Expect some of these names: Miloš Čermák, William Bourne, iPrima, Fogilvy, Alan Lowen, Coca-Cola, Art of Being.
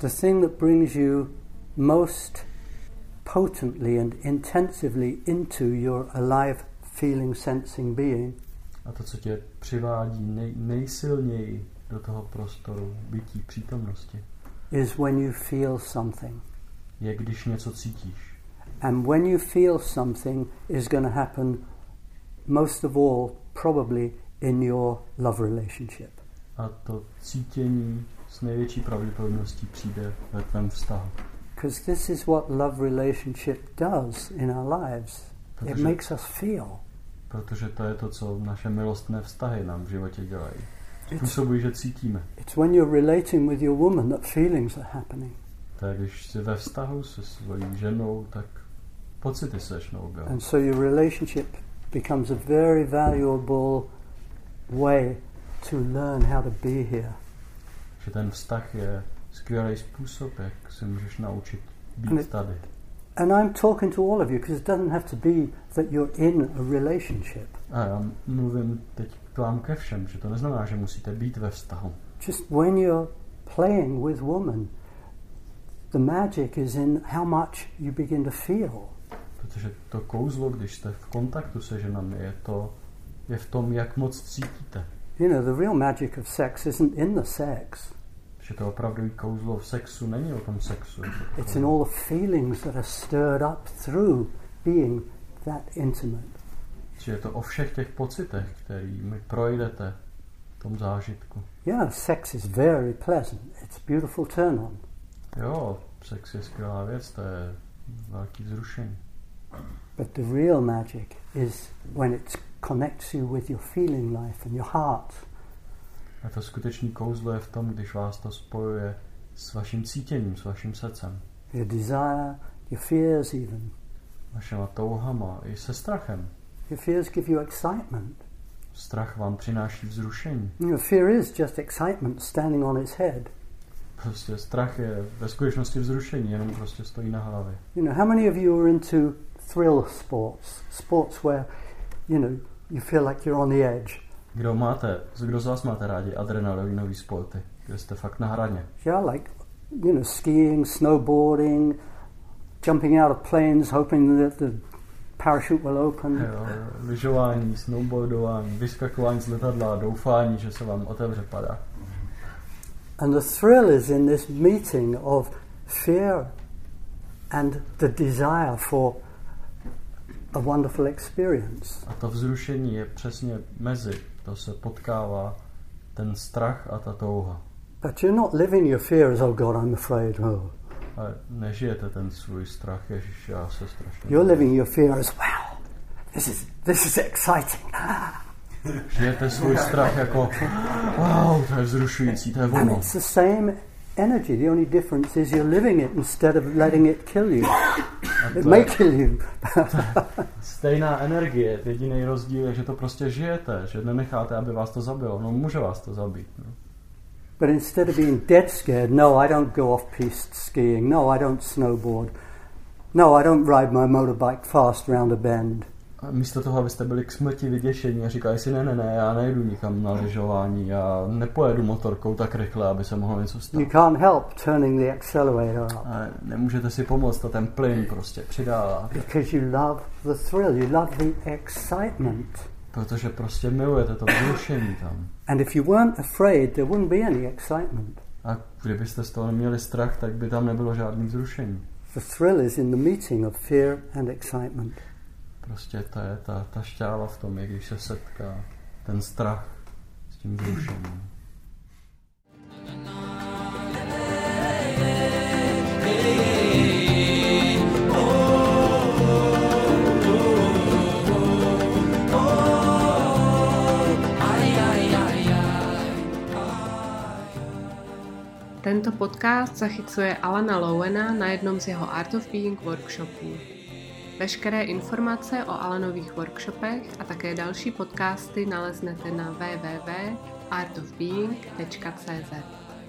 the thing that brings you most potently and intensively into your alive feeling, sensing being. A to, co tě přivádí nejsilněji do toho prostoru bytí přítomnosti, is when you feel something. Je, když něco cítíš. And when you feel something is going to happen most of all probably in your love relationship. A to cítění s největší pravděpodobností přijde ve tvém vztahu. Because this is what love relationship does in our lives. It makes us feel. Protože to je to, co naše milostné vztahy nám v životě dělají. Způsobují, že cítíme. It's when you're relating with your woman that feelings are happening. Tak když jsi ve vztahu se svojí ženou, tak pocity se začnou dělat. And so your relationship becomes a very valuable way to learn how to be here. Že ten vztah je skvělý způsob, jak se můžeš naučit být tady. And I'm talking to all of you because it doesn't have to be that you're in a relationship. A já mluvím teď k vám ke všem, že to neznamená, že musíte být ve vztahu. Just when you're playing with women, the magic is in how much you begin to feel. Protože to kouzlo, když jste v kontaktu se ženami, je v tom, jak moc cítíte. You know, the real magic of sex isn't in the sex. Že to opravdu kouzlo v sexu není o tom sexu. It's in all the feelings that are stirred up through being that intimate. Že je to o všech těch pocitech, kterými projdete v tom zážitku. Yeah, sex is very pleasant. It's a beautiful turn on. Jo, sex je skvělá věc, to je velký vzrušení. But the real magic is when it connects you with your feeling life and your heart. A to skutečný kouzlo je v tom, když vás to spojuje s vaším cítěním, s vaším srdcem. Your desire, your fears even. Vašema touhama i se strachem. Your fears give you excitement. Strach vám přináší vzrušení. Your fear is just excitement standing on its head. Prostě strach je ve skutečnosti vzrušení, jenom prostě stojí na hlavě. You know, how many of you are into thrill sports? Sports where, you know, you feel like you're on the edge. Kdo z vás máte rádi adrenalinový sporty, kde jste fakt na hraně? Yeah, like, you know, skiing, snowboarding, jumping out of planes, hoping that the parachute will open. Jo, lyžování, snowboardování, vyskakování z letadla, doufání, že se vám otevře padák. And the thrill is in this meeting of fear and the desire for a wonderful experience. A to vzrušení je přesně mezi. To se potkává ten strach a ta touha. But you're not living your fear as, oh God, I'm afraid. Oh. A nežijete ten svůj strach, Ježíš, já se strašně. You're living your fear as, wow, this is exciting. Žijete svůj strach jako, wow, to je vzrušující, to je ono. And it's the same energy. The only difference is you're living it instead of letting it kill you. It may kill you. Stejná energie, jediný rozdíl je, že to prostě žijete, že nenecháte, aby vás to zabilo. No, může vás to zabít. No. But instead of being dead scared, no, I don't go off-piste skiing, no, I don't snowboard, no, I don't ride my motorbike fast round a bend. A místo toho, abyste byli k smrti vyděšení a říkali si, ne, já nejdu nikam na lyžování, já nepojedu motorkou tak rychle, aby se mohlo něco stát. You can't help turning the accelerator up. A nemůžete si pomoct, a ten plyn prostě přidáváte. Because you love the thrill, you love the excitement. Protože prostě milujete to vzrušení tam. And if you weren't afraid, there wouldn't be any excitement. A kdybyste z toho neměli strach, tak by tam nebylo žádný vzrušení. The thrill is in the meeting of fear and excitement. Prostě to je ta šťáva v tom, když se setká ten strach s tím vzrušením. Tento podcast zachycuje Alana Lowena na jednom z jeho Art of Being workshopů. Veškeré informace o Alanových workshopech a také další podcasty naleznete na www.artofbeing.cz.